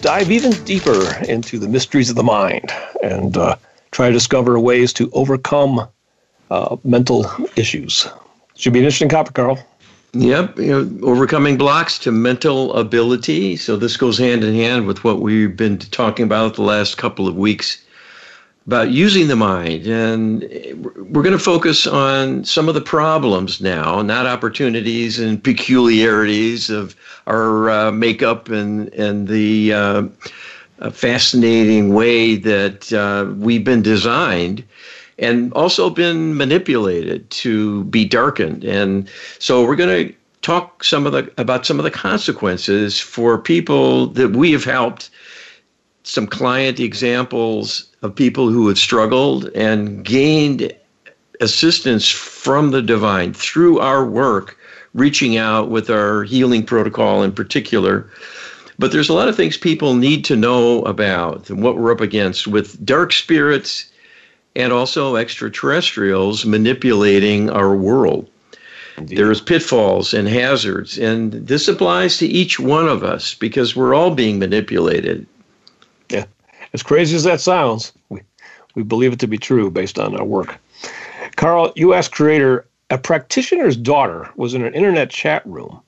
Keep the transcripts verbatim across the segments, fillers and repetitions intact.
dive even deeper into the mysteries of the mind and uh, try to discover ways to overcome uh, mental issues. Should be an interesting topic, Carl. Yep, you know, overcoming blocks to mental ability. So this goes hand in hand with what we've been talking about the last couple of weeks about using the mind. And we're going to focus on some of the problems now, not opportunities and peculiarities of our uh, makeup and, and the uh, fascinating way that uh, we've been designed and also been manipulated to be darkened. And so we're going to talk some of the about some of the consequences for people that we have helped, some client examples of people who have struggled and gained assistance from the divine through our work, reaching out with our healing protocol in particular. But there's a lot of things people need to know about and what we're up against with dark spirits and also extraterrestrials manipulating our world. Indeed. There's pitfalls and hazards, and this applies to each one of us because we're all being manipulated. Yeah. As crazy as that sounds, we, we believe it to be true based on our work. Carl, you asked Creator, a practitioner's daughter was in an internet chat room,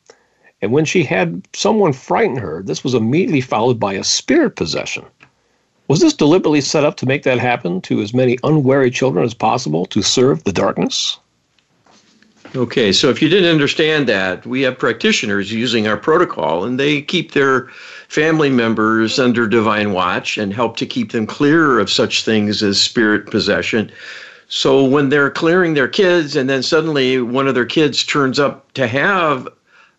and when she had someone frighten her, this was immediately followed by a spirit possession. Was this deliberately set up to make that happen to as many unwary children as possible to serve the darkness? Okay, so if you didn't understand that, we have practitioners using our protocol, and they keep their family members under divine watch and help to keep them clear of such things as spirit possession. So when they're clearing their kids and then suddenly one of their kids turns up to have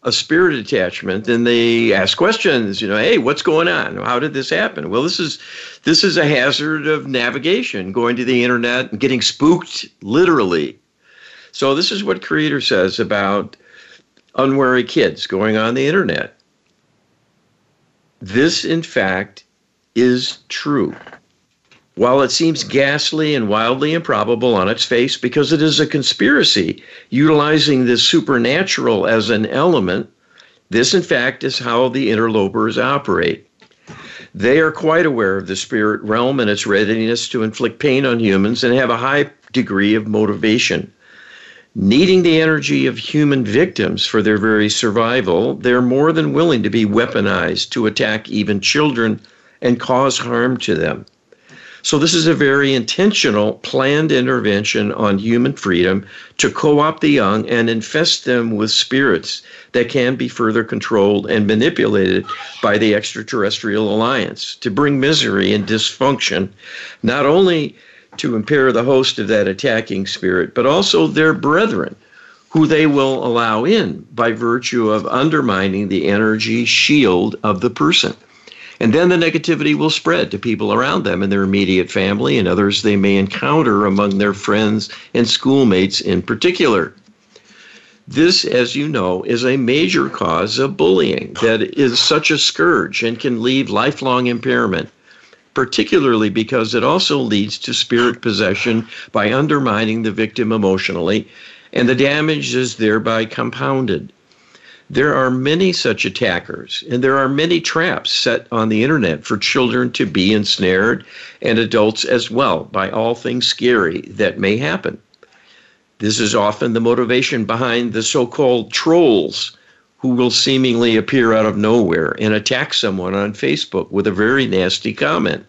a spirit attachment, and they ask questions, you know, hey, what's going on? How did this happen? Well, this is this is a hazard of navigation, going to the internet and getting spooked literally. So this is what Creator says about unwary kids going on the internet. This, in fact, is true. While it seems ghastly and wildly improbable on its face because it is a conspiracy utilizing the supernatural as an element, this, in fact, is how the interlopers operate. They are quite aware of the spirit realm and its readiness to inflict pain on humans and have a high degree of motivation. Needing the energy of human victims for their very survival, they're more than willing to be weaponized to attack even children and cause harm to them. So this is a very intentional, planned intervention on human freedom to co-opt the young and infest them with spirits that can be further controlled and manipulated by the extraterrestrial alliance to bring misery and dysfunction, not only to impair the host of that attacking spirit, but also their brethren, who they will allow in by virtue of undermining the energy shield of the person. And then the negativity will spread to people around them and their immediate family and others they may encounter among their friends and schoolmates in particular. This, as you know, is a major cause of bullying that is such a scourge and can leave lifelong impairment, particularly because it also leads to spirit possession by undermining the victim emotionally, and the damage is thereby compounded. There are many such attackers, and there are many traps set on the internet for children to be ensnared, and adults as well, by all things scary that may happen. This is often the motivation behind the so-called trolls, who will seemingly appear out of nowhere and attack someone on Facebook with a very nasty comment.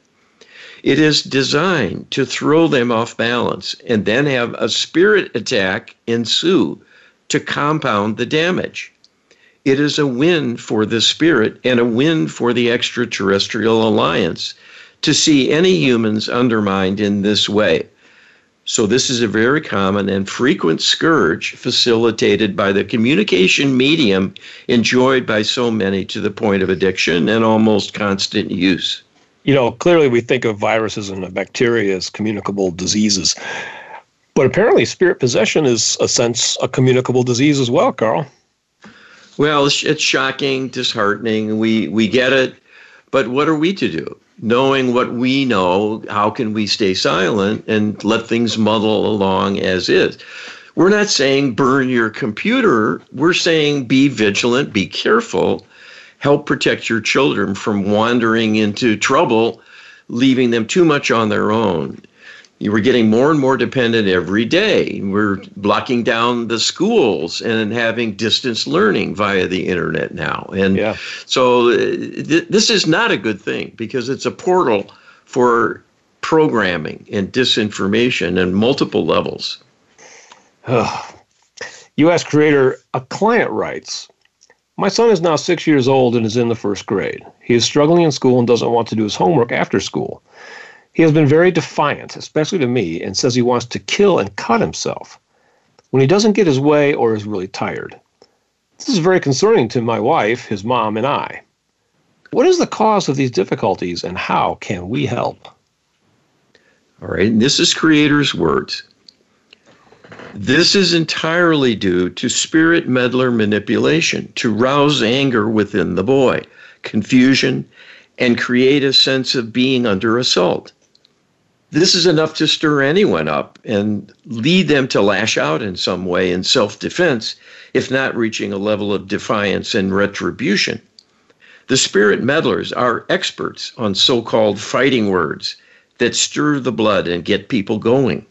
It is designed to throw them off balance and then have a spirit attack ensue to compound the damage. It is a win for the spirit and a win for the extraterrestrial alliance to see any humans undermined in this way. So this is a very common and frequent scourge facilitated by the communication medium enjoyed by so many to the point of addiction and almost constant use. you know, clearly we think of viruses and bacteria as communicable diseases. But apparently spirit possession is, a sense, a communicable disease as well, Carl. Well, it's, it's shocking, disheartening. We we get it. But what are we to do? Knowing what we know, how can we stay silent and let things muddle along as is? We're not saying burn your computer. We're saying be vigilant, be careful, help protect your children from wandering into trouble, leaving them too much on their own. We're getting more and more dependent every day. We're blocking down the schools and having distance learning via the internet now. And yeah. so th- this is not a good thing because it's a portal for programming and disinformation on multiple levels. U S Creator, a client writes, "My son is now six years old and is in the first grade. He is struggling in school and doesn't want to do his homework after school. He has been very defiant, especially to me, and says he wants to kill and cut himself when he doesn't get his way or is really tired. This is very concerning to my wife, his mom, and I. What is the cause of these difficulties, and how can we help?" All right, and this is Creator's words. "This is entirely due to spirit meddler manipulation to rouse anger within the boy, confusion, and create a sense of being under assault. This is enough to stir anyone up and lead them to lash out in some way in self-defense, if not reaching a level of defiance and retribution. The spirit meddlers are experts on so-called fighting words that stir the blood and get people going.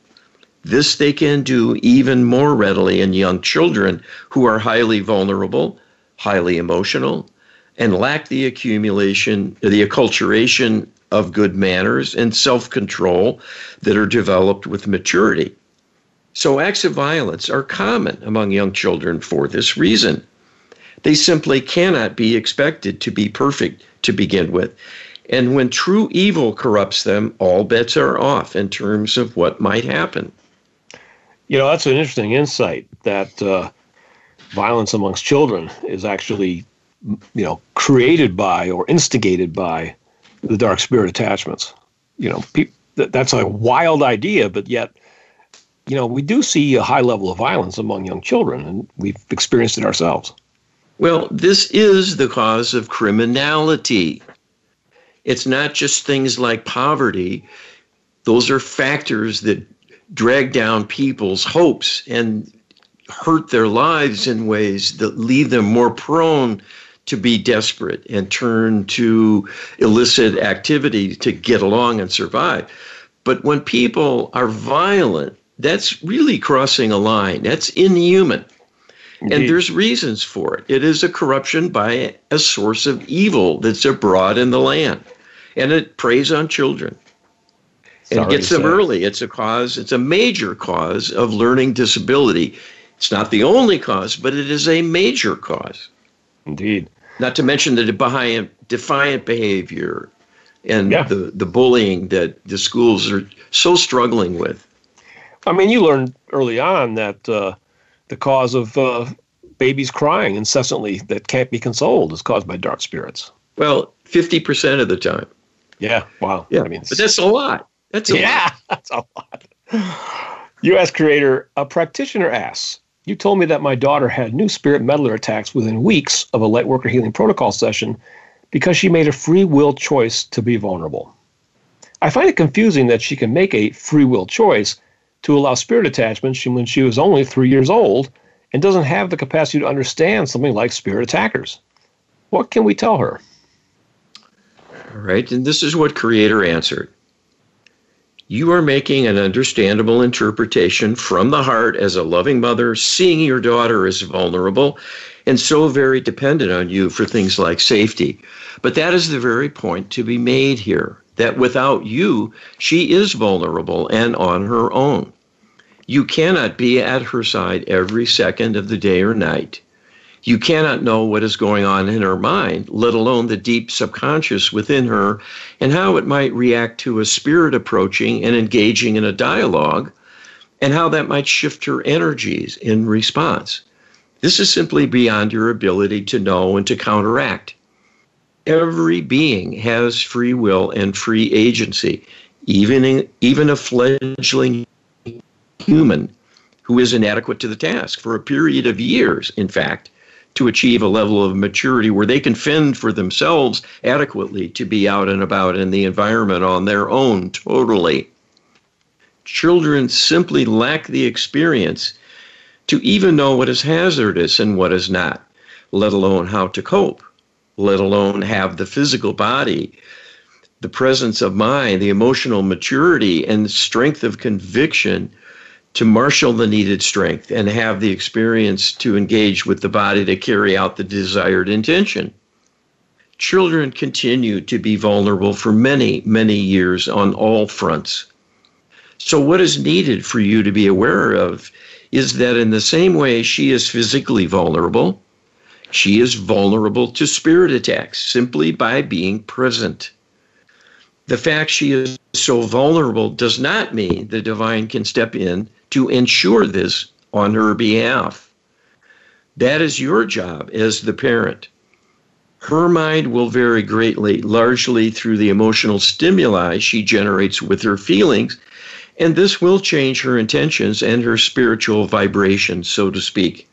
This they can do even more readily in young children who are highly vulnerable, highly emotional, and lack the accumulation, the acculturation of good manners and self-control that are developed with maturity. So acts of violence are common among young children for this reason. They simply cannot be expected to be perfect to begin with. And when true evil corrupts them, all bets are off in terms of what might happen." You know, that's an interesting insight, that uh, violence amongst children is actually, you know, created by or instigated by the dark spirit attachments. You know, pe- that's a wild idea, but yet, you know, we do see a high level of violence among young children, and we've experienced it ourselves. Well, this is the cause of criminality. It's not just things like poverty. Those are factors that drag down people's hopes and hurt their lives in ways that leave them more prone to be desperate and turn to illicit activity to get along and survive. But when people are violent, that's really crossing a line. That's inhuman. Indeed. And there's reasons for it. It is a corruption by a source of evil that's abroad in the land. And it preys on children. Sorry, and it gets them so. early. It's a cause, it's a major cause of learning disability. It's not the only cause, but it is a major cause. Indeed. Not to mention the defiant, defiant behavior and yeah. the, the bullying that the schools are so struggling with. I mean, you learned early on that uh, the cause of uh, babies crying incessantly that can't be consoled is caused by dark spirits. Well, fifty percent of the time. Yeah, wow. Yeah. I mean, but that's a lot. That's a yeah, lot. that's a lot. U S Creator, a practitioner asks, "You told me that my daughter had new spirit meddler attacks within weeks of a Lightworker Healing Protocol session because she made a free will choice to be vulnerable. I find it confusing that she can make a free will choice to allow spirit attachments when she was only three years old and doesn't have the capacity to understand something like spirit attackers. What can we tell her?" All right, and this is what Creator answered. "You are making an understandable interpretation from the heart as a loving mother, seeing your daughter as vulnerable and so very dependent on you for things like safety. But that is the very point to be made here, that without you, she is vulnerable and on her own. You cannot be at her side every second of the day or night. You cannot know what is going on in her mind, let alone the deep subconscious within her and how it might react to a spirit approaching and engaging in a dialogue and how that might shift her energies in response. This is simply beyond your ability to know and to counteract. every being has free will and free agency. Even in, even a fledgling human who is inadequate to the task for a period of years, in fact, to achieve a level of maturity where they can fend for themselves adequately to be out and about in the environment on their own totally. Children simply lack the experience to even know what is hazardous and what is not, let alone how to cope, let alone have the physical body, the presence of mind, the emotional maturity, and strength of conviction to marshal the needed strength and have the experience to engage with the body to carry out the desired intention. Children continue to be vulnerable for many, many years on all fronts. So what is needed for you to be aware of is that in the same way she is physically vulnerable, she is vulnerable to spirit attacks simply by being present. The fact she is so vulnerable does not mean the divine can step in to ensure this on her behalf. That is your job as the parent. Her mind will vary greatly, largely through the emotional stimuli she generates with her feelings, and this will change her intentions and her spiritual vibrations, so to speak.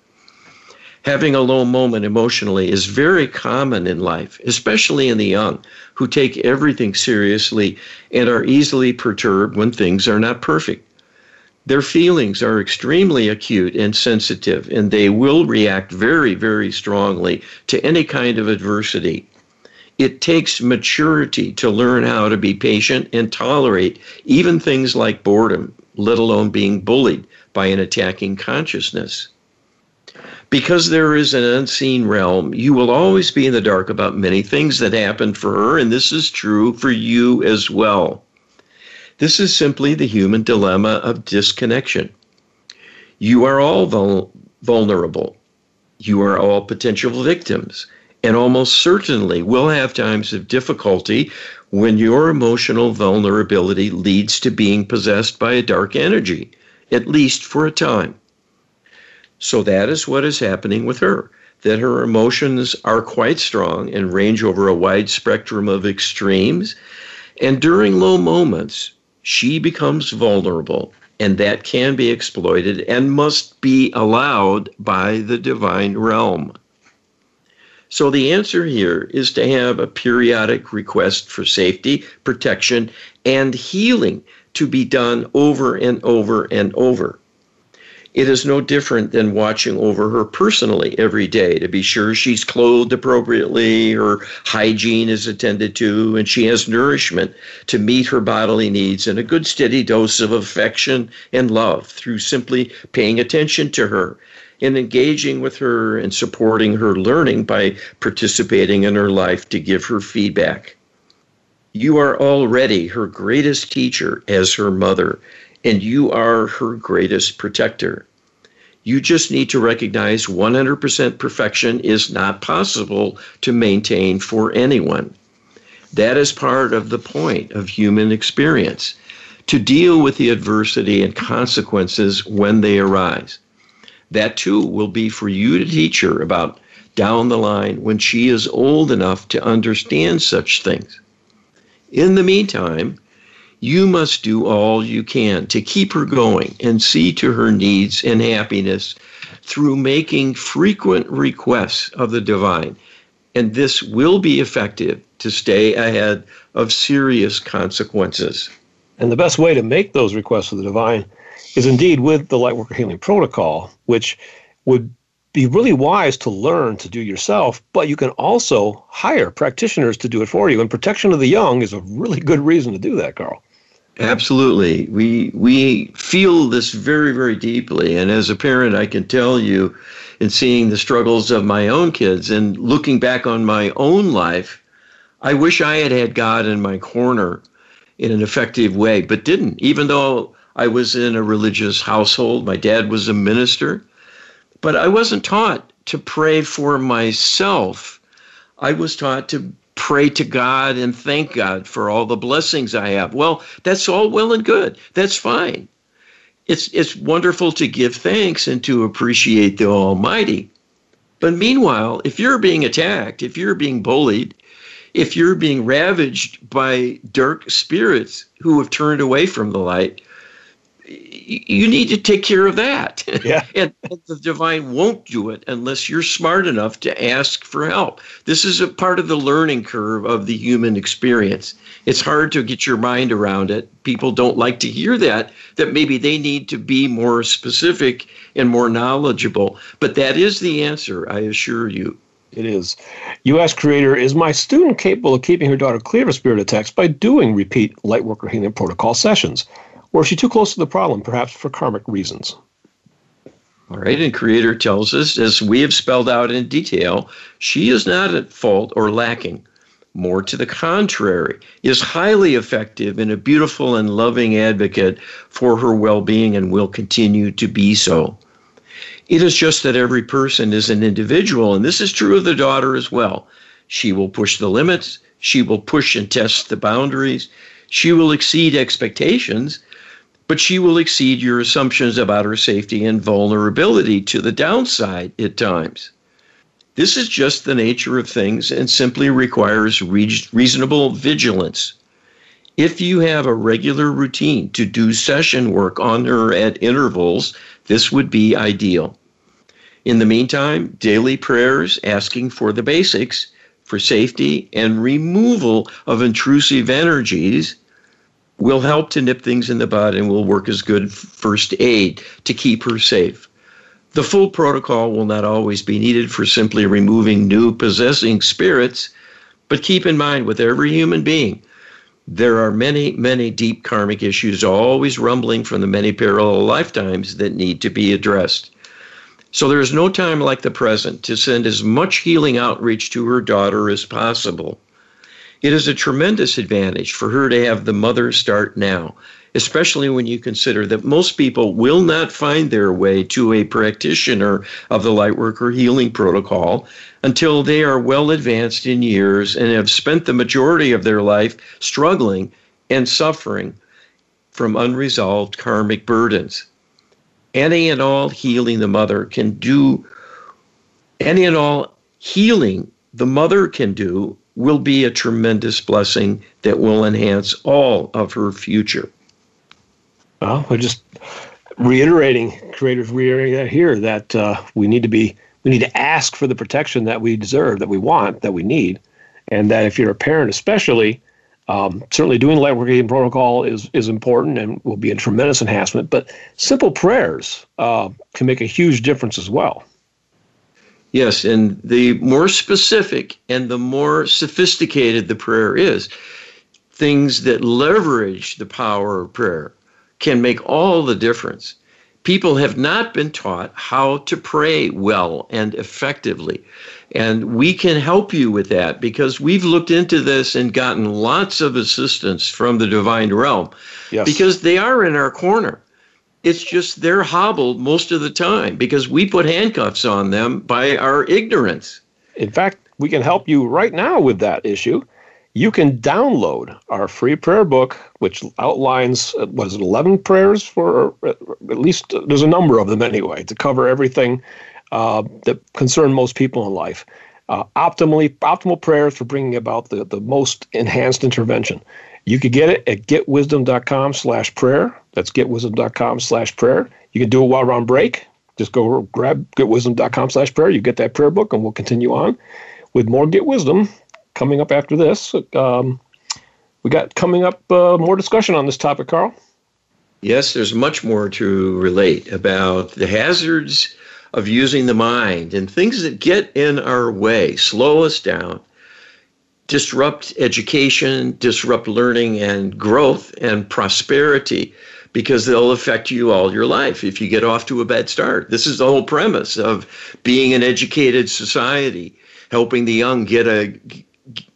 Having a low moment emotionally is very common in life, especially in the young, who take everything seriously and are easily perturbed when things are not perfect. Their feelings are extremely acute and sensitive, and they will react very, very strongly to any kind of adversity. It takes maturity to learn how to be patient and tolerate even things like boredom, let alone being bullied by an attacking consciousness. Because there is an unseen realm, you will always be in the dark about many things that happen for her, and this is true for you as well. This is simply the human dilemma of disconnection. You are all vul- vulnerable. You are all potential victims, and almost certainly will have times of difficulty when your emotional vulnerability leads to being possessed by a dark energy, at least for a time. So that is what is happening with her, that her emotions are quite strong and range over a wide spectrum of extremes. And during low moments, she becomes vulnerable, and that can be exploited and must be allowed by the divine realm. So the answer here is to have a periodic request for safety, protection, and healing to be done over and over and over. It is no different than watching over her personally every day to be sure she's clothed appropriately, her hygiene is attended to, and she has nourishment to meet her bodily needs and a good steady dose of affection and love through simply paying attention to her and engaging with her and supporting her learning by participating in her life to give her feedback. You are already her greatest teacher as her mother, and you are her greatest protector. You just need to recognize one hundred percent perfection is not possible to maintain for anyone. That is part of the point of human experience, to deal with the adversity and consequences when they arise. That too will be for you to teach her about down the line when she is old enough to understand such things. In the meantime, you must do all you can to keep her going and see to her needs and happiness through making frequent requests of the divine. And this will be effective to stay ahead of serious consequences. And the best way to make those requests of the divine is indeed with the Lightworker Healing Protocol, which would be really wise to learn to do yourself, but you can also hire practitioners to do it for you. And protection of the young is a really good reason to do that, Carl. Absolutely. We we feel this very, very deeply. And as a parent, I can tell you, in seeing the struggles of my own kids and looking back on my own life, I wish I had had God in my corner in an effective way, but didn't. Even though I was in a religious household, my dad was a minister, but I wasn't taught to pray for myself. I was taught to pray to God and thank God for all the blessings I have. Well, that's all well and good. That's fine. It's it's wonderful to give thanks and to appreciate the Almighty. But meanwhile, if you're being attacked, if you're being bullied, if you're being ravaged by dark spirits who have turned away from the light, you need to take care of that. Yeah. And the divine won't do it unless you're smart enough to ask for help. This is a part of the learning curve of the human experience. It's hard to get your mind around it. People don't like to hear that, that maybe they need to be more specific and more knowledgeable. But that is the answer, I assure you. It is. You ask Creator, is my student capable of keeping her daughter clear of spirit attacks by doing repeat Lightworker Healing Protocol sessions? Or is she too close to the problem, perhaps for karmic reasons? All right, and Creator tells us, as we have spelled out in detail, she is not at fault or lacking. More to the contrary, is highly effective and a beautiful and loving advocate for her well-being and will continue to be so. It is just that every person is an individual, and this is true of the daughter as well. She will push the limits. She will push and test the boundaries. She will exceed expectations. But she will exceed your assumptions about her safety and vulnerability to the downside at times. This is just the nature of things and simply requires re- reasonable vigilance. If you have a regular routine to do session work on her at intervals, this would be ideal. In the meantime, daily prayers asking for the basics, for safety and removal of intrusive energies, will help to nip things in the bud and will work as good first aid to keep her safe. The full protocol will not always be needed for simply removing new possessing spirits, but keep in mind with every human being, there are many, many deep karmic issues always rumbling from the many parallel lifetimes that need to be addressed. So there is no time like the present to send as much healing outreach to her daughter as possible. It is a tremendous advantage for her to have the mother start now, especially when you consider that most people will not find their way to a practitioner of the Lightworker Healing Protocol until they are well advanced in years and have spent the majority of their life struggling and suffering from unresolved karmic burdens. Any and all healing the mother can do, any and all healing the mother can do will be a tremendous blessing that will enhance all of her future. Well, we're just reiterating, Creator's reiterating that here, that uh, we need to be, we need to ask for the protection that we deserve, that we want, that we need, and that if you're a parent especially, um, certainly doing the Lightworker Healing Protocol is, is important and will be a tremendous enhancement, but simple prayers uh, can make a huge difference as well. Yes, and the more specific and the more sophisticated the prayer is, things that leverage the power of prayer can make all the difference. People have not been taught how to pray well and effectively, and we can help you with that because we've looked into this and gotten lots of assistance from the divine realm. Yes. Because they are in our corner. It's just they're hobbled most of the time because we put handcuffs on them by our ignorance. In fact, we can help you right now with that issue. You can download our free prayer book, which outlines, what is it, eleven prayers for, at least there's a number of them anyway, to cover everything uh, that concern most people in life. Uh, optimally, optimal prayers for bringing about the, the most enhanced intervention. You could get it at get wisdom dot com slash prayer. That's get wisdom dot com slash prayer. You can do it while we're on break. Just go grab get wisdom dot com slash prayer. You get that prayer book, and we'll continue on with more Get Wisdom coming up after this. Um, we got coming up uh, more discussion on this topic, Carl. Yes, there's much more to relate about the hazards of using the mind and things that get in our way, slow us down, disrupt education, disrupt learning and growth and prosperity, because they'll affect you all your life if you get off to a bad start. This is the whole premise of being an educated society, helping the young get a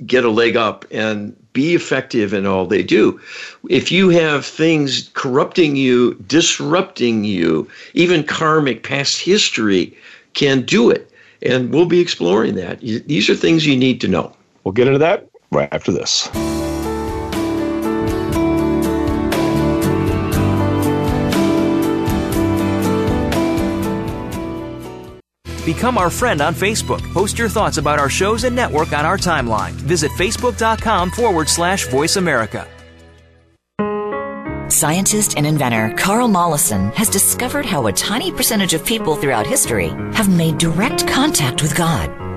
get a leg up and be effective in all they do. If you have things corrupting you, disrupting you, even karmic past history can do it. And we'll be exploring that. These are things you need to know. We'll get into that right after this. Become our friend on Facebook. Post your thoughts about our shows and network on our timeline. Visit facebook.com forward slash Voice America. Scientist and inventor Carl Mollison has discovered how a tiny percentage of people throughout history have made direct contact with God.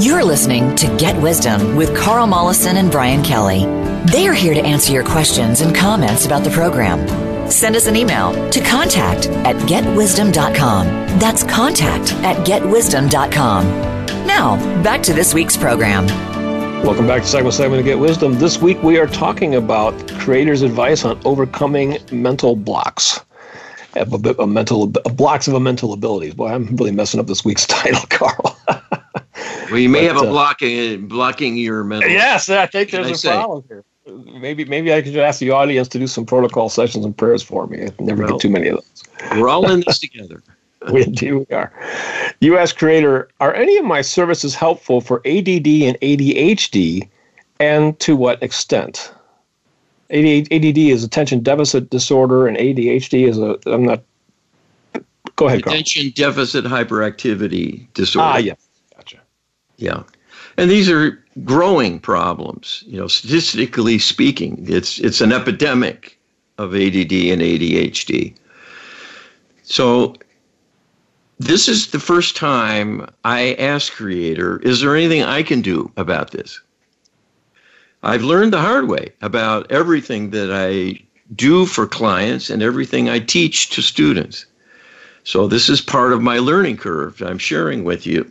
You're listening to Get Wisdom with Carl Mollison and Brian Kelly. They are here to answer your questions and comments about the program. Send us an email to contact at get wisdom dot com. That's contact at get wisdom dot com. Now, back to this week's program. Welcome back to Cycle seven of Get Wisdom. This week we are talking about Creator's advice on overcoming mental blocks. A, a mental a blocks of a mental abilities. Boy, I'm really messing up this week's title, Carl. Well, you may but, have a uh, block in, blocking your mental. Yes, I think there's I a say? problem here. Maybe maybe I could ask the audience to do some protocol sessions and prayers for me. I never well, get too many of those. We're all in this together. We do, we are. You asked Creator, are any of my services helpful for A D D and A D H D, and to what extent? A D D is attention deficit disorder, and A D H D is a, I'm not, go ahead, Carl. Attention deficit hyperactivity disorder. Ah, yes, gotcha. Yeah, and these are growing problems, you know, statistically speaking. It's, it's an epidemic of A D D and A D H D. So, this is the first time I asked Creator, is there anything I can do about this? I've learned the hard way about everything that I do for clients and everything I teach to students. So this is part of my learning curve I'm sharing with you.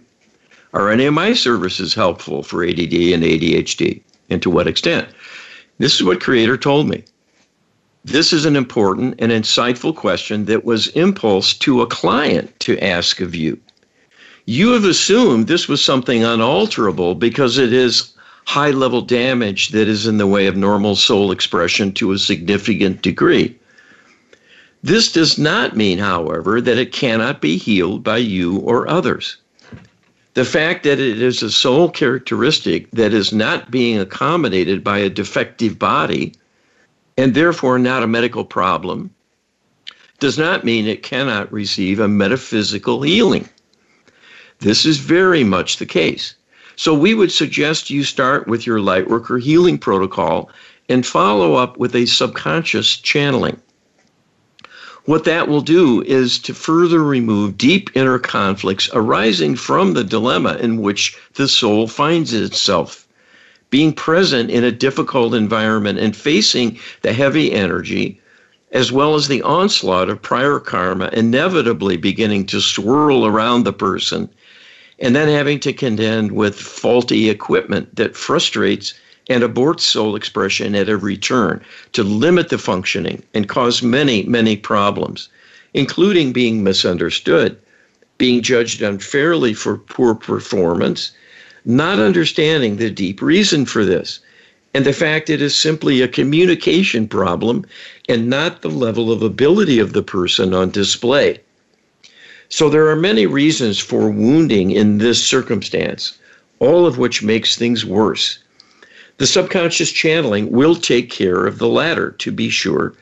Are any of my services helpful for A D D and A D H D, and to what extent? This is what Creator told me. This is an important and insightful question that was impulsed to a client to ask of you. You have assumed this was something unalterable because it is high-level damage that is in the way of normal soul expression to a significant degree. This does not mean, however, that it cannot be healed by you or others. The fact that it is a soul characteristic that is not being accommodated by a defective body and therefore not a medical problem, does not mean it cannot receive a metaphysical healing. This is very much the case. So we would suggest you start with your Lightworker Healing Protocol and follow up with a subconscious channeling. What that will do is to further remove deep inner conflicts arising from the dilemma in which the soul finds itself. Being present in a difficult environment and facing the heavy energy, as well as the onslaught of prior karma inevitably beginning to swirl around the person, and then having to contend with faulty equipment that frustrates and aborts soul expression at every turn to limit the functioning and cause many, many problems, including being misunderstood, being judged unfairly for poor performance, not understanding the deep reason for this, and the fact it is simply a communication problem and not the level of ability of the person on display. So there are many reasons for wounding in this circumstance, all of which makes things worse. The subconscious channeling will take care of the latter, to be sure,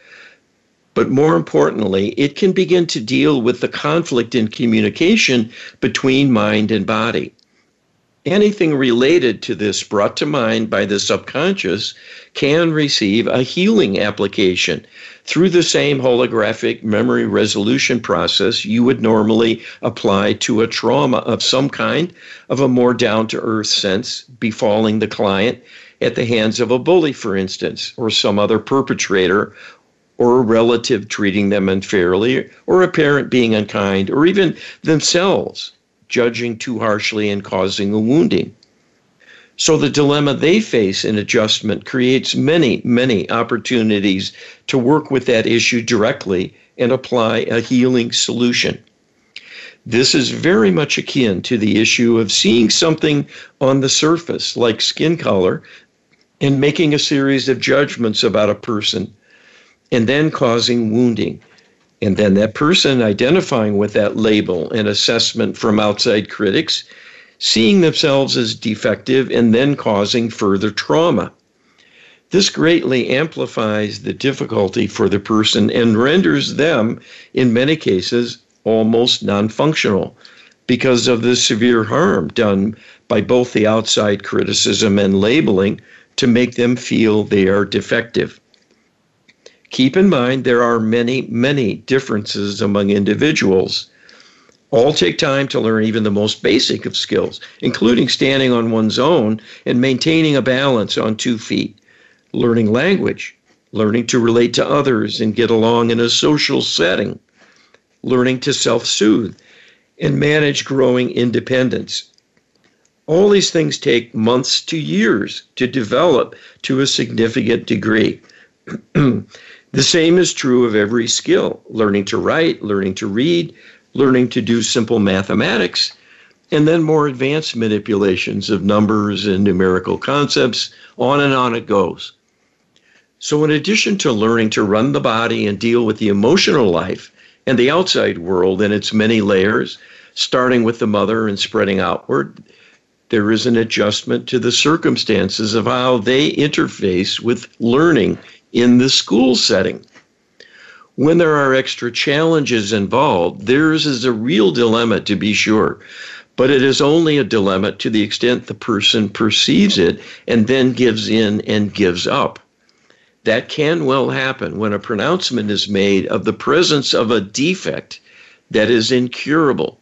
but more importantly, it can begin to deal with the conflict in communication between mind and body. anything related to this brought to mind by the subconscious can receive a healing application through the same holographic memory resolution process you would normally apply to a trauma of some kind of a more down-to-earth sense befalling the client at the hands of a bully, for instance, or some other perpetrator, or a relative treating them unfairly, or a parent being unkind, or even themselves judging too harshly and causing a wounding. So the dilemma they face in adjustment creates many, many opportunities to work with that issue directly and apply a healing solution. This is very much akin to the issue of seeing something on the surface, like skin color, and making a series of judgments about a person, and then causing wounding. And then that person identifying with that label and assessment from outside critics, seeing themselves as defective and then causing further trauma. This greatly amplifies the difficulty for the person and renders them, in many cases, almost non-functional because of the severe harm done by both the outside criticism and labeling to make them feel they are defective. Keep in mind there are many, many differences among individuals. All take time to learn even the most basic of skills, including standing on one's own and maintaining a balance on two feet, learning language, learning to relate to others and get along in a social setting, learning to self-soothe, and manage growing independence. All these things take months to years to develop to a significant degree. The same is true of every skill, learning to write, learning to read, learning to do simple mathematics, and then more advanced manipulations of numbers and numerical concepts, on and on it goes. So in addition to learning to run the body and deal with the emotional life and the outside world in its many layers, starting with the mother and spreading outward, there is an adjustment to the circumstances of how they interface with learning in the school setting. When there are extra challenges involved, theirs is a real dilemma to be sure, but it is only a dilemma to the extent the person perceives it and then gives in and gives up. That can well happen when a pronouncement is made of the presence of a defect that is incurable,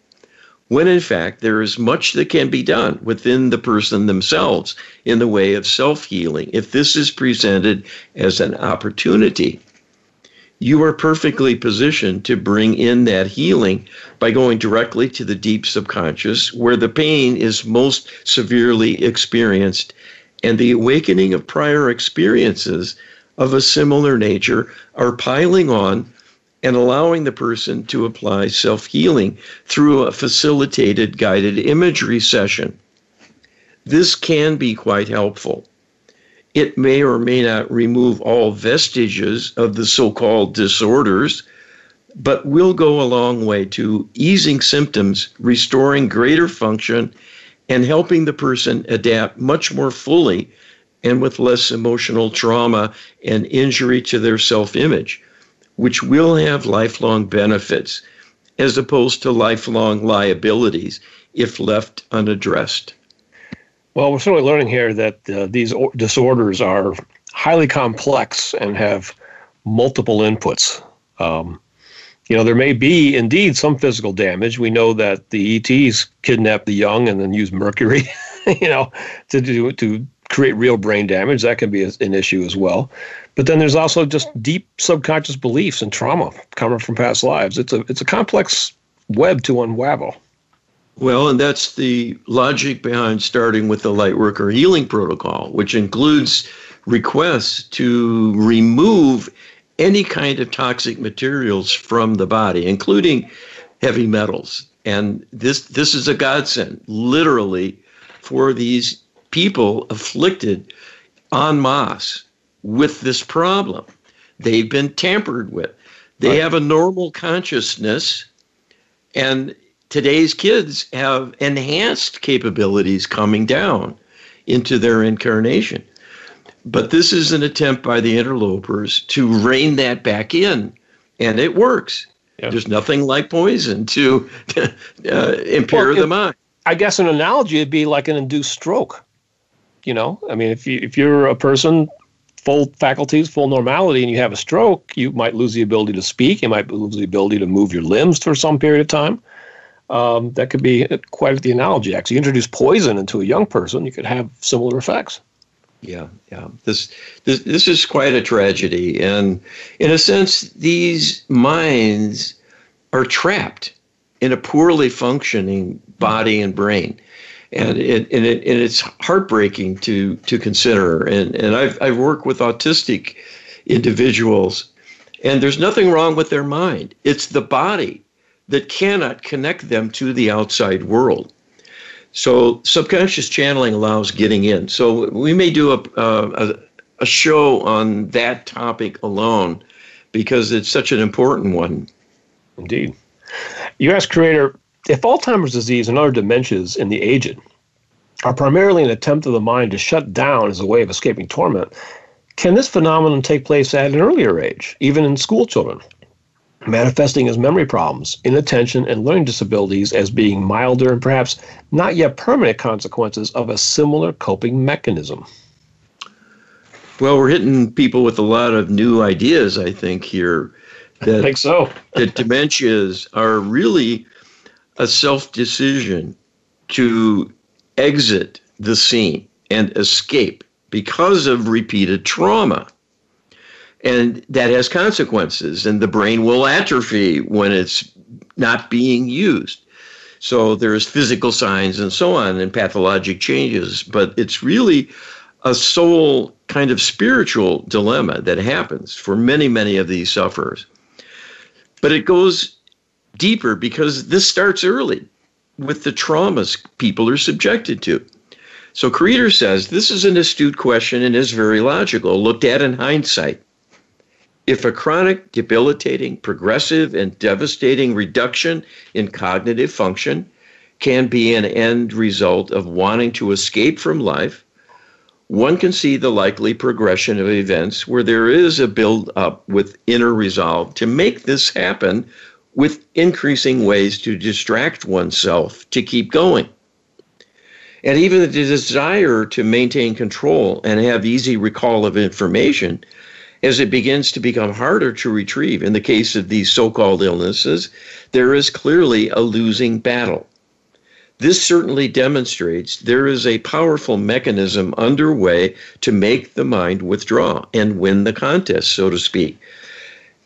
when in fact there is much that can be done within the person themselves in the way of self-healing if this is presented as an opportunity. You are perfectly positioned to bring in that healing by going directly to the deep subconscious where the pain is most severely experienced and the awakening of prior experiences of a similar nature are piling on and allowing the person to apply self-healing through a facilitated guided imagery session. This can be quite helpful. It may or may not remove all vestiges of the so-called disorders, but will go a long way to easing symptoms, restoring greater function, and helping the person adapt much more fully and with less emotional trauma and injury to their self-image, which will have lifelong benefits as opposed to lifelong liabilities if left unaddressed. Well, we're certainly learning here that uh, these o- disorders are highly complex and have multiple inputs. Um, you know, there may be indeed some physical damage. We know that the E Ts kidnap the young and then use mercury, you know, to do to create real brain damage. That can be an issue as well. But then there's also just deep subconscious beliefs and trauma coming from past lives. It's a it's a complex web to unravel. Well, and that's the logic behind starting with the Lightworker Healing Protocol, which includes requests to remove any kind of toxic materials from the body, including heavy metals. And this this is a godsend, literally, for these people afflicted en masse with this problem. They've been tampered with. They right. have a normal consciousness, and today's kids have enhanced capabilities coming down into their incarnation. But this is an attempt by the interlopers to rein that back in, and it works. Yeah. There's nothing like poison to uh, impair well, it, the mind. I guess an analogy would be like an induced stroke. You know, I mean, if you if you're a person full faculties, full normality, and you have a stroke, you might lose the ability to speak. You might lose the ability to move your limbs for some period of time. Um, that could be quite the analogy. Actually, you introduce poison into a young person, you could have similar effects. Yeah, yeah. This this this is quite a tragedy, and in a sense, these minds are trapped in a poorly functioning body and brain. And it and it and it's heartbreaking to to consider. And and I've I've worked with autistic individuals, and there's nothing wrong with their mind. It's the body that cannot connect them to the outside world. So subconscious channeling allows getting in. So we may do a a, a show on that topic alone, because it's such an important one. Indeed. You asked Creator, if Alzheimer's disease and other dementias in the aged are primarily an attempt of the mind to shut down as a way of escaping torment, can this phenomenon take place at an earlier age, even in school children, manifesting as memory problems, inattention, and learning disabilities as being milder and perhaps not yet permanent consequences of a similar coping mechanism? Well, we're hitting people with a lot of new ideas, I think, here. That, I think so. That dementias are really a self-decision to exit the scene and escape because of repeated trauma. And that has consequences, and the brain will atrophy when it's not being used. So there's physical signs and so on and pathologic changes, but it's really a soul kind of spiritual dilemma that happens for many, many of these sufferers. But it goes deeper because this starts early with the traumas people are subjected to. So Creator says, this is an astute question and is very logical, looked at in hindsight. If a chronic, debilitating, progressive, and devastating reduction in cognitive function can be an end result of wanting to escape from life, one can see the likely progression of events where there is a build-up with inner resolve to make this happen, with increasing ways to distract oneself to keep going. And even the desire to maintain control and have easy recall of information as it begins to become harder to retrieve. In the case of these so-called illnesses, there is clearly a losing battle. This certainly demonstrates there is a powerful mechanism underway to make the mind withdraw and win the contest, so to speak.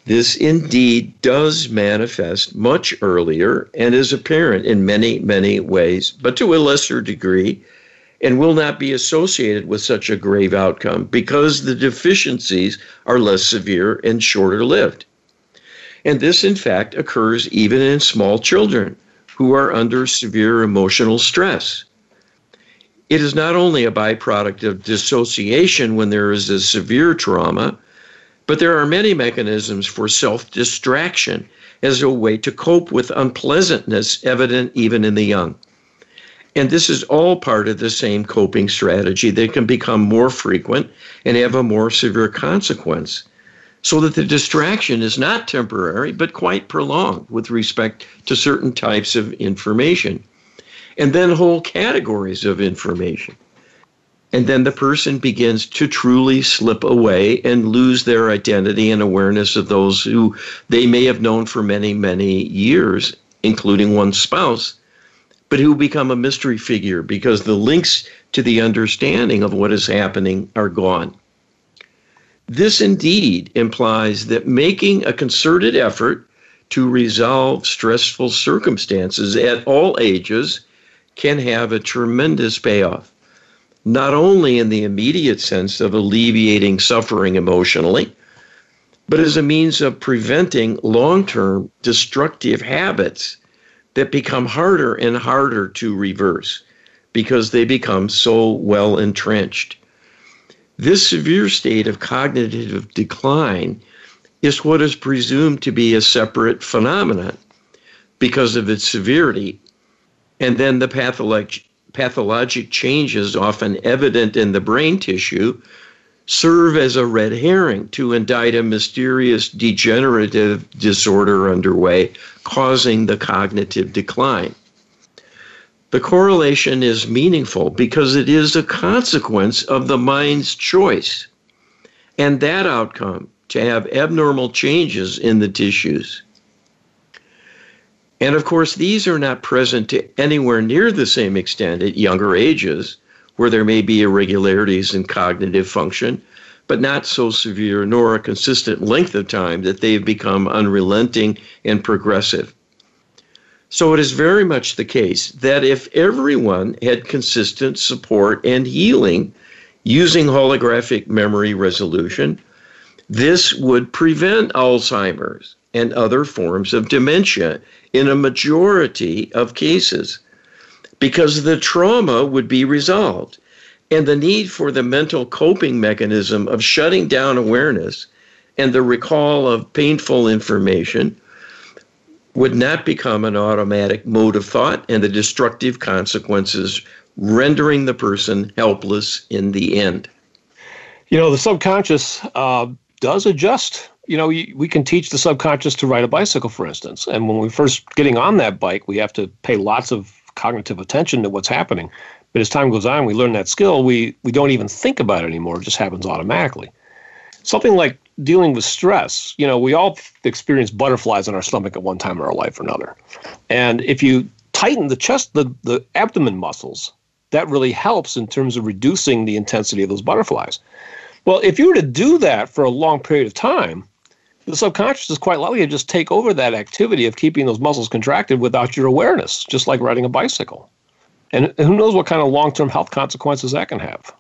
This indeed does manifest much earlier and is apparent in many, many ways, but to a lesser degree, and will not be associated with such a grave outcome because the deficiencies are less severe and shorter lived. And this, in fact, occurs even in small children who are under severe emotional stress. It is not only a byproduct of dissociation when there is a severe trauma, but there are many mechanisms for self-distraction as a way to cope with unpleasantness evident even in the young. And this is all part of the same coping strategy that can become more frequent and have a more severe consequence, so that the distraction is not temporary but quite prolonged with respect to certain types of information, and then whole categories of information. And then the person begins to truly slip away and lose their identity and awareness of those who they may have known for many, many years, including one's spouse, but who become a mystery figure because the links to the understanding of what is happening are gone. This indeed implies that making a concerted effort to resolve stressful circumstances at all ages can have a tremendous payoff, not only in the immediate sense of alleviating suffering emotionally, but as a means of preventing long-term destructive habits that become harder and harder to reverse because they become so well entrenched. This severe state of cognitive decline is what is presumed to be a separate phenomenon because of its severity, and then the pathologic Pathologic changes, often evident in the brain tissue, serve as a red herring to indict a mysterious degenerative disorder underway, causing the cognitive decline. The correlation is meaningful because it is a consequence of the mind's choice and that outcome to have abnormal changes in the tissues. And of course, these are not present to anywhere near the same extent at younger ages, where there may be irregularities in cognitive function, but not so severe nor a consistent length of time that they've become unrelenting and progressive. So it is very much the case that if everyone had consistent support and healing using holographic memory resolution, this would prevent Alzheimer's and other forms of dementia in a majority of cases, because the trauma would be resolved and the need for the mental coping mechanism of shutting down awareness and the recall of painful information would not become an automatic mode of thought and the destructive consequences rendering the person helpless in the end. You know, the subconscious uh, does adjust. You know, we can teach the subconscious to ride a bicycle, for instance. And when we're first getting on that bike, we have to pay lots of cognitive attention to what's happening. But as time goes on, we learn that skill. We we don't even think about it anymore. It just happens automatically. Something like dealing with stress. You know, we all experience butterflies in our stomach at one time in our life or another. And if you tighten the chest, the, the abdomen muscles, that really helps in terms of reducing the intensity of those butterflies. Well, if you were to do that for a long period of time, the subconscious is quite likely to just take over that activity of keeping those muscles contracted without your awareness, just like riding a bicycle. And who knows what kind of long-term health consequences that can have.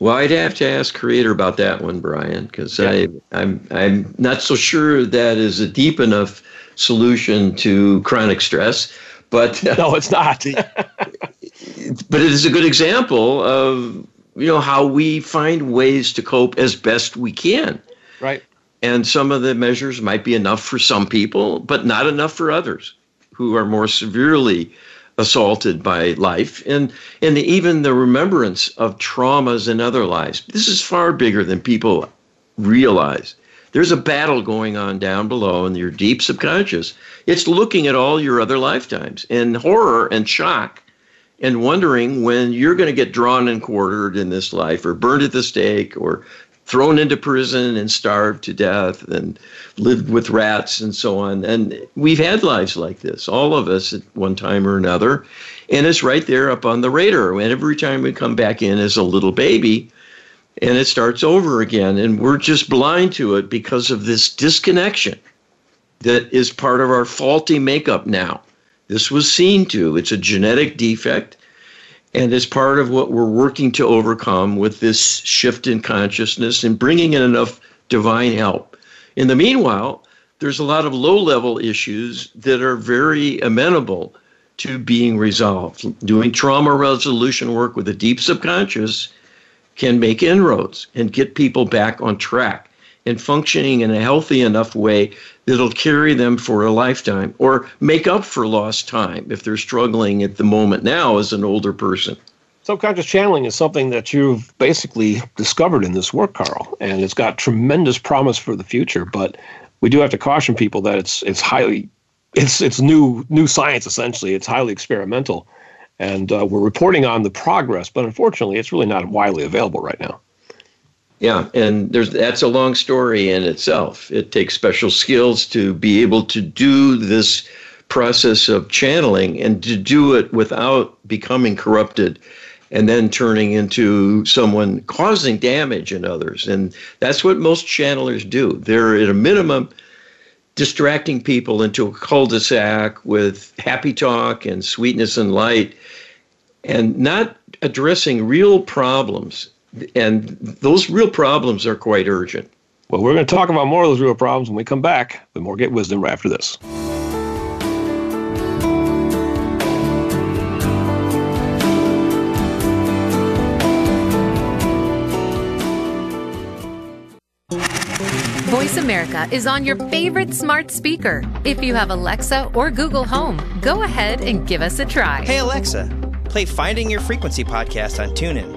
Well, I'd have to ask Creator about that one, Brian, because yeah. I'm I'm not so sure that is a deep enough solution to chronic stress. But no, it's not. But it is a good example of, you know, how we find ways to cope as best we can. Right. And some of the measures might be enough for some people, but not enough for others who are more severely assaulted by life and, and even the remembrance of traumas in other lives. This is far bigger than people realize. There's a battle going on down below in your deep subconscious. It's looking at all your other lifetimes in horror and shock and wondering when you're going to get drawn and quartered in this life or burned at the stake or thrown into prison and starved to death and lived with rats and so on. And we've had lives like this, all of us at one time or another. And it's right there up on the radar. And every time we come back in as a little baby, and it starts over again. And we're just blind to it because of this disconnection that is part of our faulty makeup now. This was seen to. It's a genetic defect. And it's part of what we're working to overcome with this shift in consciousness and bringing in enough divine help. In the meanwhile, there's a lot of low-level issues that are very amenable to being resolved. Doing trauma resolution work with a deep subconscious can make inroads and get people back on track and functioning in a healthy enough way that'll carry them for a lifetime or make up for lost time if they're struggling at the moment now as an older person. Subconscious channeling is something that you've basically discovered in this work, Carl, and it's got tremendous promise for the future, but we do have to caution people that it's it's highly it's it's new new science essentially. It's highly experimental, and uh, we're reporting on the progress, but unfortunately, it's really not widely available right now. Yeah, and there's that's a long story in itself. It takes special skills to be able to do this process of channeling and to do it without becoming corrupted and then turning into someone causing damage in others. And that's what most channelers do. They're, at a minimum, distracting people into a cul-de-sac with happy talk and sweetness and light and not addressing real problems. And those real problems are quite urgent. Well, we're going to talk about more of those real problems when we come back with more Get Wisdom right after this. Voice America is on your favorite smart speaker. If you have Alexa or Google Home, go ahead and give us a try. Hey, Alexa, play Finding Your Frequency podcast on TuneIn.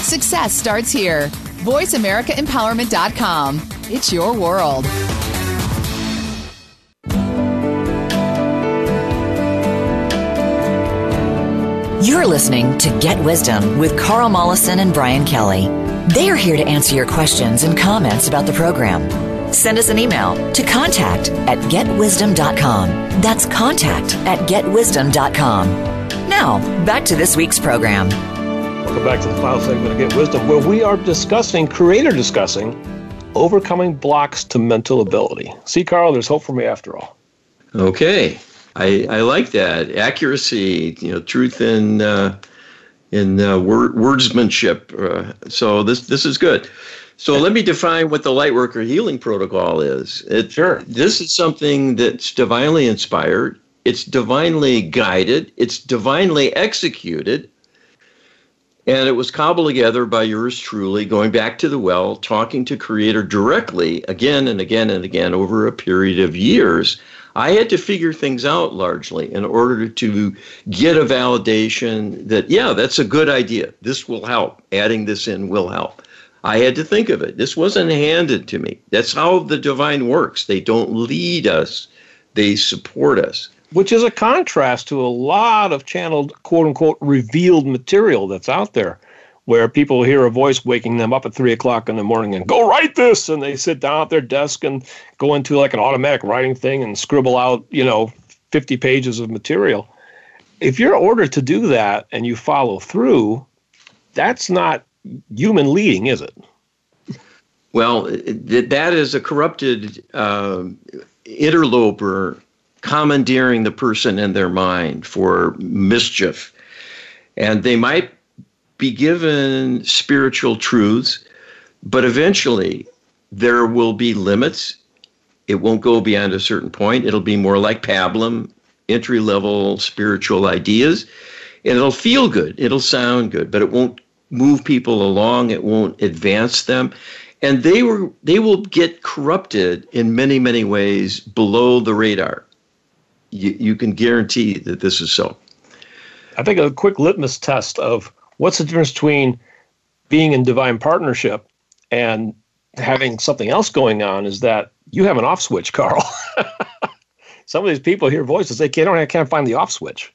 Success starts here. Voice America Empowerment dot com. It's your world. You're listening to Get Wisdom with Carl Mollison and Brian Kelly. They are here to answer your questions and comments about the program. Send us an email to contact at get wisdom dot com. That's contact at get wisdom dot com. Now, back to this week's program. Welcome back to the final segment of Get Wisdom, where we are discussing, creator discussing, overcoming blocks to mental ability. See, Carl, there's hope for me after all. Okay. I, I like that. Accuracy, you know, truth in uh, in uh, word, wordsmanship. Uh, so this this is good. So let me define what the Lightworker Healing Protocol is. It, sure. This is something that's divinely inspired. It's divinely guided. It's divinely executed. And it was cobbled together by yours truly, going back to the well, talking to Creator directly again and again and again over a period of years. I had to figure things out largely in order to get a validation that, yeah, that's a good idea. This will help. Adding this in will help. I had to think of it. This wasn't handed to me. That's how the divine works. They don't lead us. They support us. Which is a contrast to a lot of channeled, quote-unquote, revealed material that's out there, where people hear a voice waking them up at three o'clock in the morning and go write this, and they sit down at their desk and go into like an automatic writing thing and scribble out, you know, fifty pages of material. If you're ordered to do that and you follow through, that's not human leading, is it? Well, that is a corrupted uh, interloper commandeering the person in their mind for mischief. And they might be given spiritual truths, but eventually there will be limits. It won't go beyond a certain point. It'll be more like pablum, entry-level spiritual ideas, and it'll feel good. It'll sound good, but it won't move people along. It won't advance them. And they were they will get corrupted in many, many ways below the radar. You, you can guarantee that this is so. I think a quick litmus test of what's the difference between being in divine partnership and having something else going on is that you have an off switch, Carl. Some of these people hear voices, they can't, I can't find the off switch.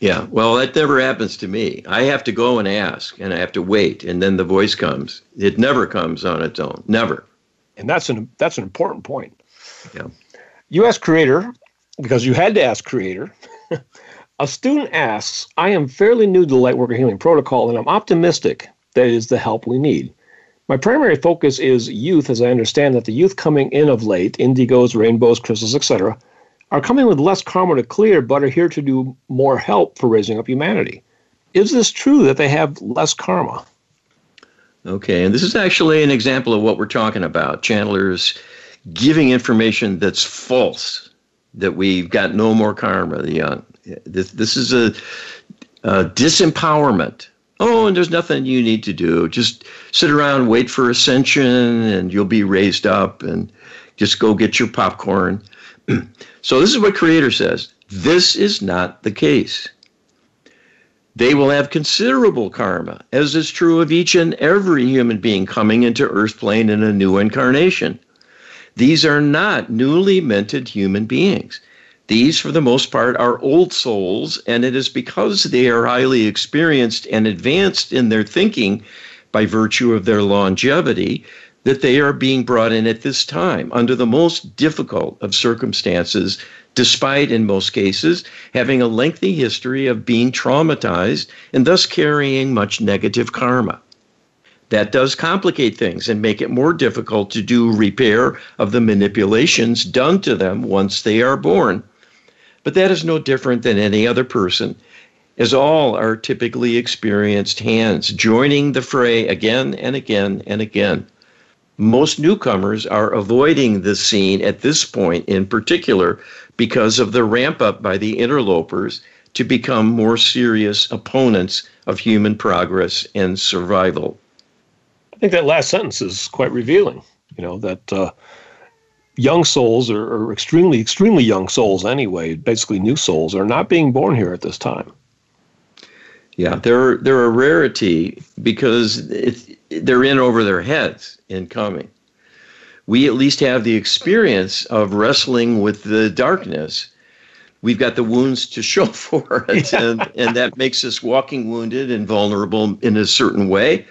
Yeah, well, that never happens to me. I have to go and ask, and I have to wait, and then the voice comes. It never comes on its own, never. And that's an that's an important point. Yeah. You ask Creator, because you had to ask Creator. A student asks, I am fairly new to the Lightworker Healing Protocol, and I'm optimistic that it is the help we need. My primary focus is youth, as I understand that the youth coming in of late, indigos, rainbows, crystals, et cetera, are coming with less karma to clear, but are here to do more help for raising up humanity. Is this true that they have less karma? Okay, and this is actually an example of what we're talking about. Channelers giving information that's false, that we've got no more karma, the young. This, this is a, a disempowerment. Oh, and there's nothing you need to do. Just sit around and wait for ascension, and you'll be raised up, and just go get your popcorn. So this is what Creator says. This is not the case. They will have considerable karma, as is true of each and every human being coming into Earth plane in a new incarnation. These are not newly minted human beings. These, for the most part, are old souls, and it is because they are highly experienced and advanced in their thinking by virtue of their longevity that they are being brought in at this time under the most difficult of circumstances, despite, in most cases, having a lengthy history of being traumatized and thus carrying much negative karma. That does complicate things and make it more difficult to do repair of the manipulations done to them once they are born. But that is no different than any other person, as all are typically experienced hands, joining the fray again and again and again. Most newcomers are avoiding this scene at this point in particular because of the ramp up by the interlopers to become more serious opponents of human progress and survival. I think that last sentence is quite revealing, you know, that uh, young souls are, are extremely, extremely young souls anyway, basically new souls, are not being born here at this time. Yeah, they're, they're a rarity because it's, they're in over their heads in coming. We at least have the experience of wrestling with the darkness. We've got the wounds to show for it, yeah. and, and that makes us walking wounded and vulnerable in a certain way.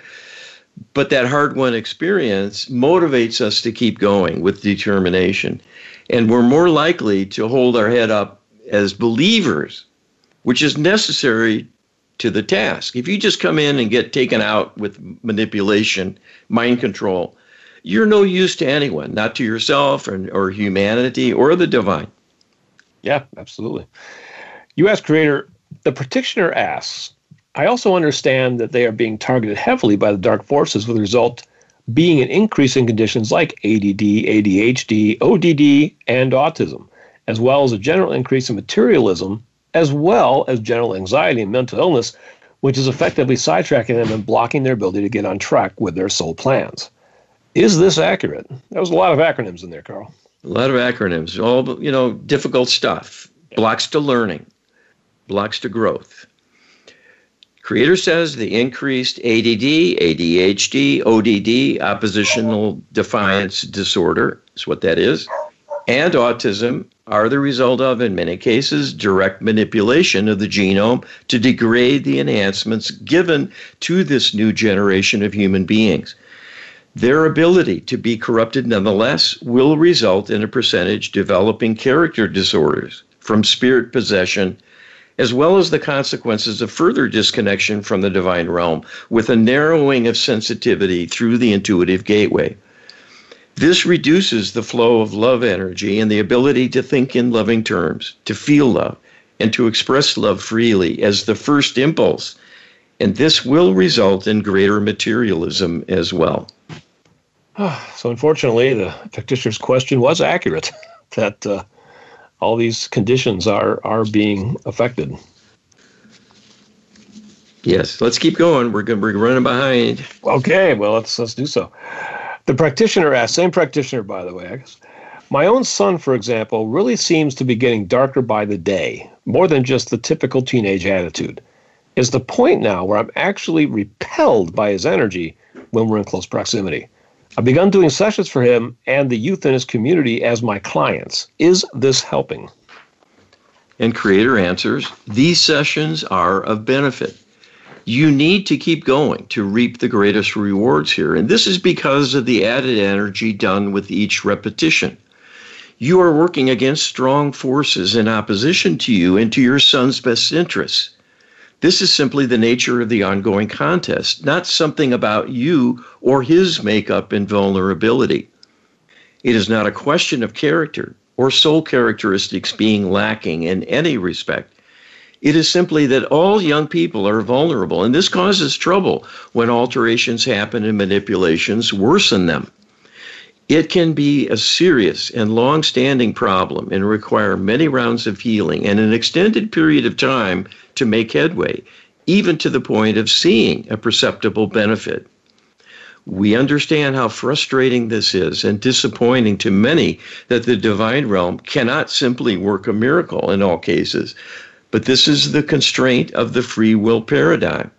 But that hard-won experience motivates us to keep going with determination. And we're more likely to hold our head up as believers, which is necessary to the task. If you just come in and get taken out with manipulation, mind control, you're no use to anyone, not to yourself or, or humanity or the divine. Yeah, absolutely. You ask Creator, the practitioner asks, I also understand that they are being targeted heavily by the dark forces, with the result being an increase in conditions like A D D, A D H D, O D D, and autism, as well as a general increase in materialism, as well as general anxiety and mental illness, which is effectively sidetracking them and blocking their ability to get on track with their soul plans. Is this accurate? That was a lot of acronyms in there, Carl. A lot of acronyms. All, you know, difficult stuff. Blocks to learning. Blocks to growth. Creator says the increased A D D, A D H D, O D D, oppositional defiance disorder, is what that is, and autism are the result of, in many cases, direct manipulation of the genome to degrade the enhancements given to this new generation of human beings. Their ability to be corrupted, nonetheless, will result in a percentage developing character disorders from spirit possession, as well as the consequences of further disconnection from the divine realm with a narrowing of sensitivity through the intuitive gateway. This reduces the flow of love energy and the ability to think in loving terms, to feel love, and to express love freely as the first impulse. And this will result in greater materialism as well. So unfortunately, the practitioner's question was accurate, that uh, all these conditions are are being affected. Yes, let's keep going. We're going to be running behind. Okay, well, let's let's do so. The practitioner asked, same practitioner, by the way, I guess. My own son, for example, really seems to be getting darker by the day, more than just the typical teenage attitude. It's the point now where I'm actually repelled by his energy when we're in close proximity. I've begun doing sessions for him and the youth in his community as my clients. Is this helping? And Creator answers, these sessions are of benefit. You need to keep going to reap the greatest rewards here. And this is because of the added energy done with each repetition. You are working against strong forces in opposition to you and to your son's best interests. This is simply the nature of the ongoing contest, not something about you or his makeup and vulnerability. It is not a question of character or soul characteristics being lacking in any respect. It is simply that all young people are vulnerable, and this causes trouble when alterations happen and manipulations worsen them. It can be a serious and long-standing problem and require many rounds of healing and an extended period of time to make headway, even to the point of seeing a perceptible benefit. We understand how frustrating this is and disappointing to many that the divine realm cannot simply work a miracle in all cases, but this is the constraint of the free will paradigm,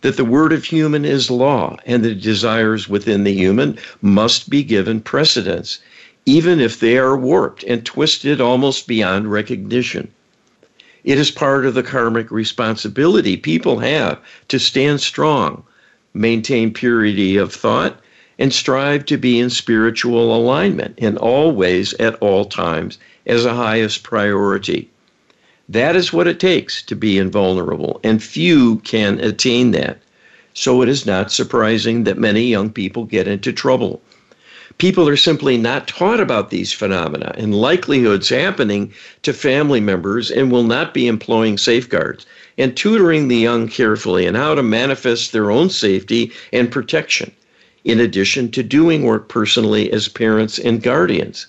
that the word of human is law and the desires within the human must be given precedence, even if they are warped and twisted almost beyond recognition. It is part of the karmic responsibility people have to stand strong, maintain purity of thought, and strive to be in spiritual alignment in all ways at all times as a highest priority. That is what it takes to be invulnerable, and few can attain that. So it is not surprising that many young people get into trouble. People are simply not taught about these phenomena and likelihoods happening to family members, and will not be employing safeguards and tutoring the young carefully in how to manifest their own safety and protection, in addition to doing work personally as parents and guardians.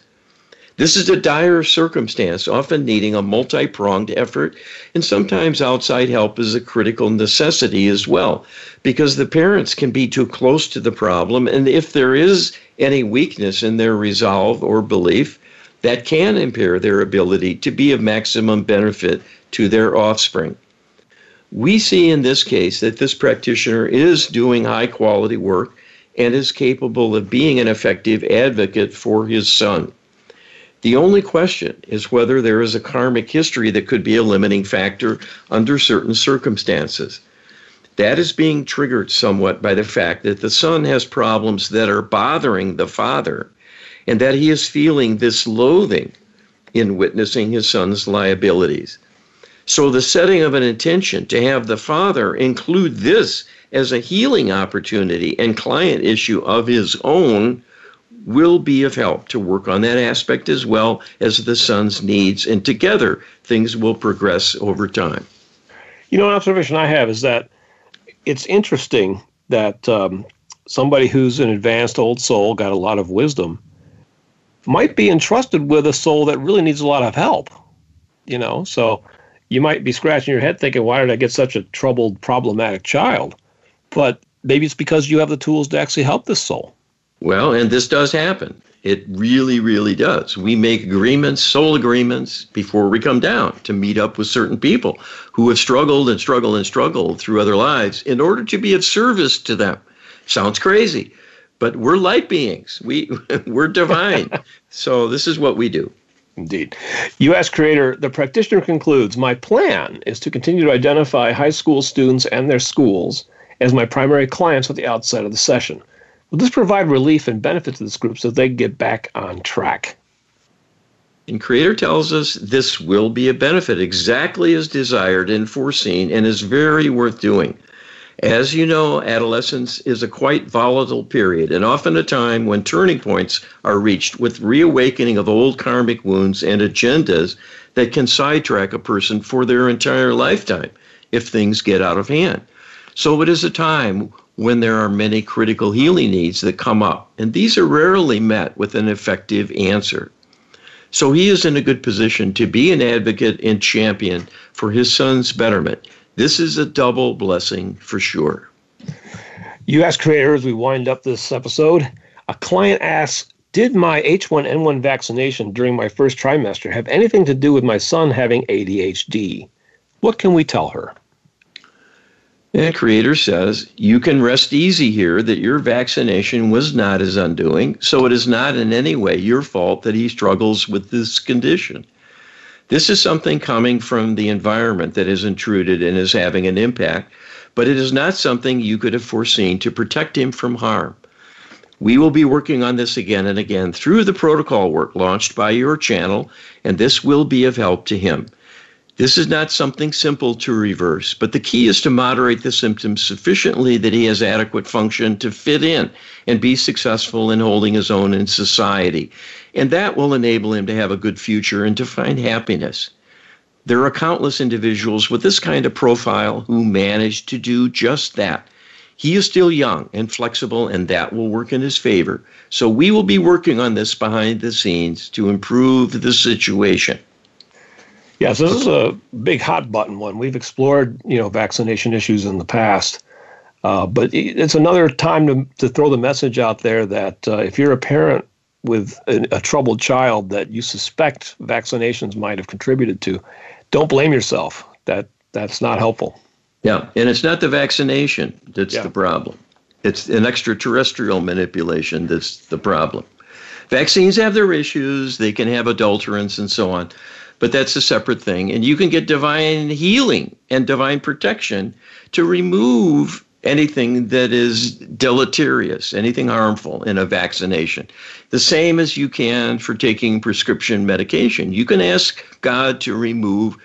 This is a dire circumstance, often needing a multi-pronged effort, and sometimes outside help is a critical necessity as well, because the parents can be too close to the problem, and if there is any weakness in their resolve or belief, that can impair their ability to be of maximum benefit to their offspring. We see in this case that this practitioner is doing high-quality work and is capable of being an effective advocate for his son. The only question is whether there is a karmic history that could be a limiting factor under certain circumstances. That is being triggered somewhat by the fact that the son has problems that are bothering the father, and that he is feeling this loathing in witnessing his son's liabilities. So the setting of an intention to have the father include this as a healing opportunity and client issue of his own will be of help to work on that aspect as well as the son's needs, and together things will progress over time. You know, an observation I have is that it's interesting that um, somebody who's an advanced old soul, got a lot of wisdom, might be entrusted with a soul that really needs a lot of help, you know? So you might be scratching your head thinking, why did I get such a troubled, problematic child? But maybe it's because you have the tools to actually help this soul. Well, and this does happen. It really, really does. We make agreements, soul agreements, before we come down to meet up with certain people who have struggled and struggled and struggled through other lives in order to be of service to them. Sounds crazy, but we're light beings. We, we're divine. So this is what we do. Indeed. U S Creator, the practitioner concludes, my plan is to continue to identify high school students and their schools as my primary clients at the outset of the session. Will this provide relief and benefit to this group so they can get back on track? And Creator tells us this will be a benefit, exactly as desired and foreseen, and is very worth doing. As you know, adolescence is a quite volatile period, and often a time when turning points are reached with reawakening of old karmic wounds and agendas that can sidetrack a person for their entire lifetime if things get out of hand. So it is a time when there are many critical healing needs that come up, and these are rarely met with an effective answer. So he is in a good position to be an advocate and champion for his son's betterment. This is a double blessing for sure. U S Creator, as we wind up this episode, a client asks, did my H one N one vaccination during my first trimester have anything to do with my son having A D H D? What can we tell her? And Creator says, you can rest easy here that your vaccination was not his undoing, so it is not in any way your fault that he struggles with this condition. This is something coming from the environment that has intruded and is having an impact, but it is not something you could have foreseen to protect him from harm. We will be working on this again and again through the protocol work launched by your channel, and this will be of help to him. This is not something simple to reverse, but the key is to moderate the symptoms sufficiently that he has adequate function to fit in and be successful in holding his own in society. And that will enable him to have a good future and to find happiness. There are countless individuals with this kind of profile who manage to do just that. He is still young and flexible, and that will work in his favor. So we will be working on this behind the scenes to improve the situation. Yes, yeah, so this is a big hot button one. We've explored, you know, vaccination issues in the past, uh, but it's another time to, to throw the message out there that uh, if you're a parent with a, a troubled child that you suspect vaccinations might have contributed to, don't blame yourself. That that's not helpful. Yeah, and it's not the vaccination that's yeah. the problem. It's an extraterrestrial manipulation that's the problem. Vaccines have their issues. They can have adulterants and so on. But that's a separate thing. And you can get divine healing and divine protection to remove anything that is deleterious, anything harmful in a vaccination. The same as you can for taking prescription medication. You can ask God to remove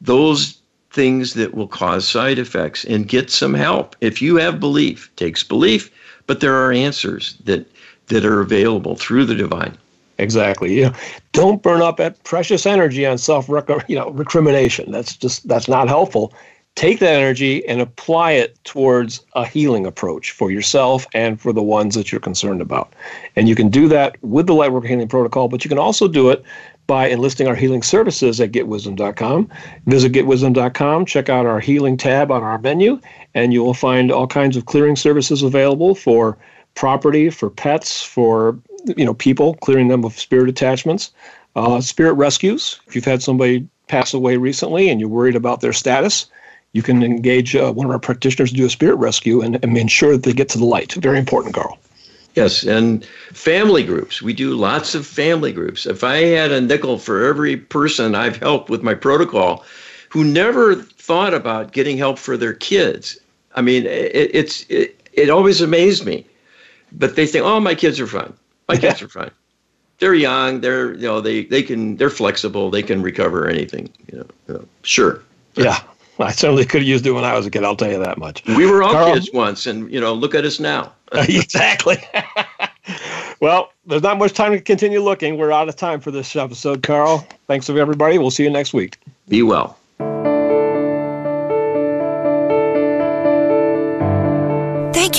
those things that will cause side effects and get some help. If you have belief, it takes belief, but there are answers that that are available through the divine. Exactly. You know, don't burn up at precious energy on self you know, recrimination. That's just that's not helpful. Take that energy and apply it towards a healing approach for yourself and for the ones that you're concerned about. And you can do that with the Lightworker Healing Protocol, but you can also do it by enlisting our healing services at get wisdom dot com. Visit get wisdom dot com, check out our healing tab on our menu, and you will find all kinds of clearing services available for property, for pets, for you know people, clearing them of spirit attachments, uh, spirit rescues. If you've had somebody pass away recently and you're worried about their status, you can engage uh, one of our practitioners to do a spirit rescue and, and ensure that they get to the light. Very important, Carl. Yes, and family groups. We do lots of family groups. If I had a nickel for every person I've helped with my protocol who never thought about getting help for their kids, I mean, it, it's it, it always amazed me. But they think, oh, my kids are fine. My kids are fine. They're young. They're you know they they can they're flexible. They can recover anything. You know, you know. Sure. Yeah, I certainly could have used it when I was a kid. I'll tell you that much. We were all Carl, kids once, and you know, look at us now. Exactly. Well, there's not much time to continue looking. We're out of time for this episode, Carl. Thanks to everybody. We'll see you next week. Be well. Thank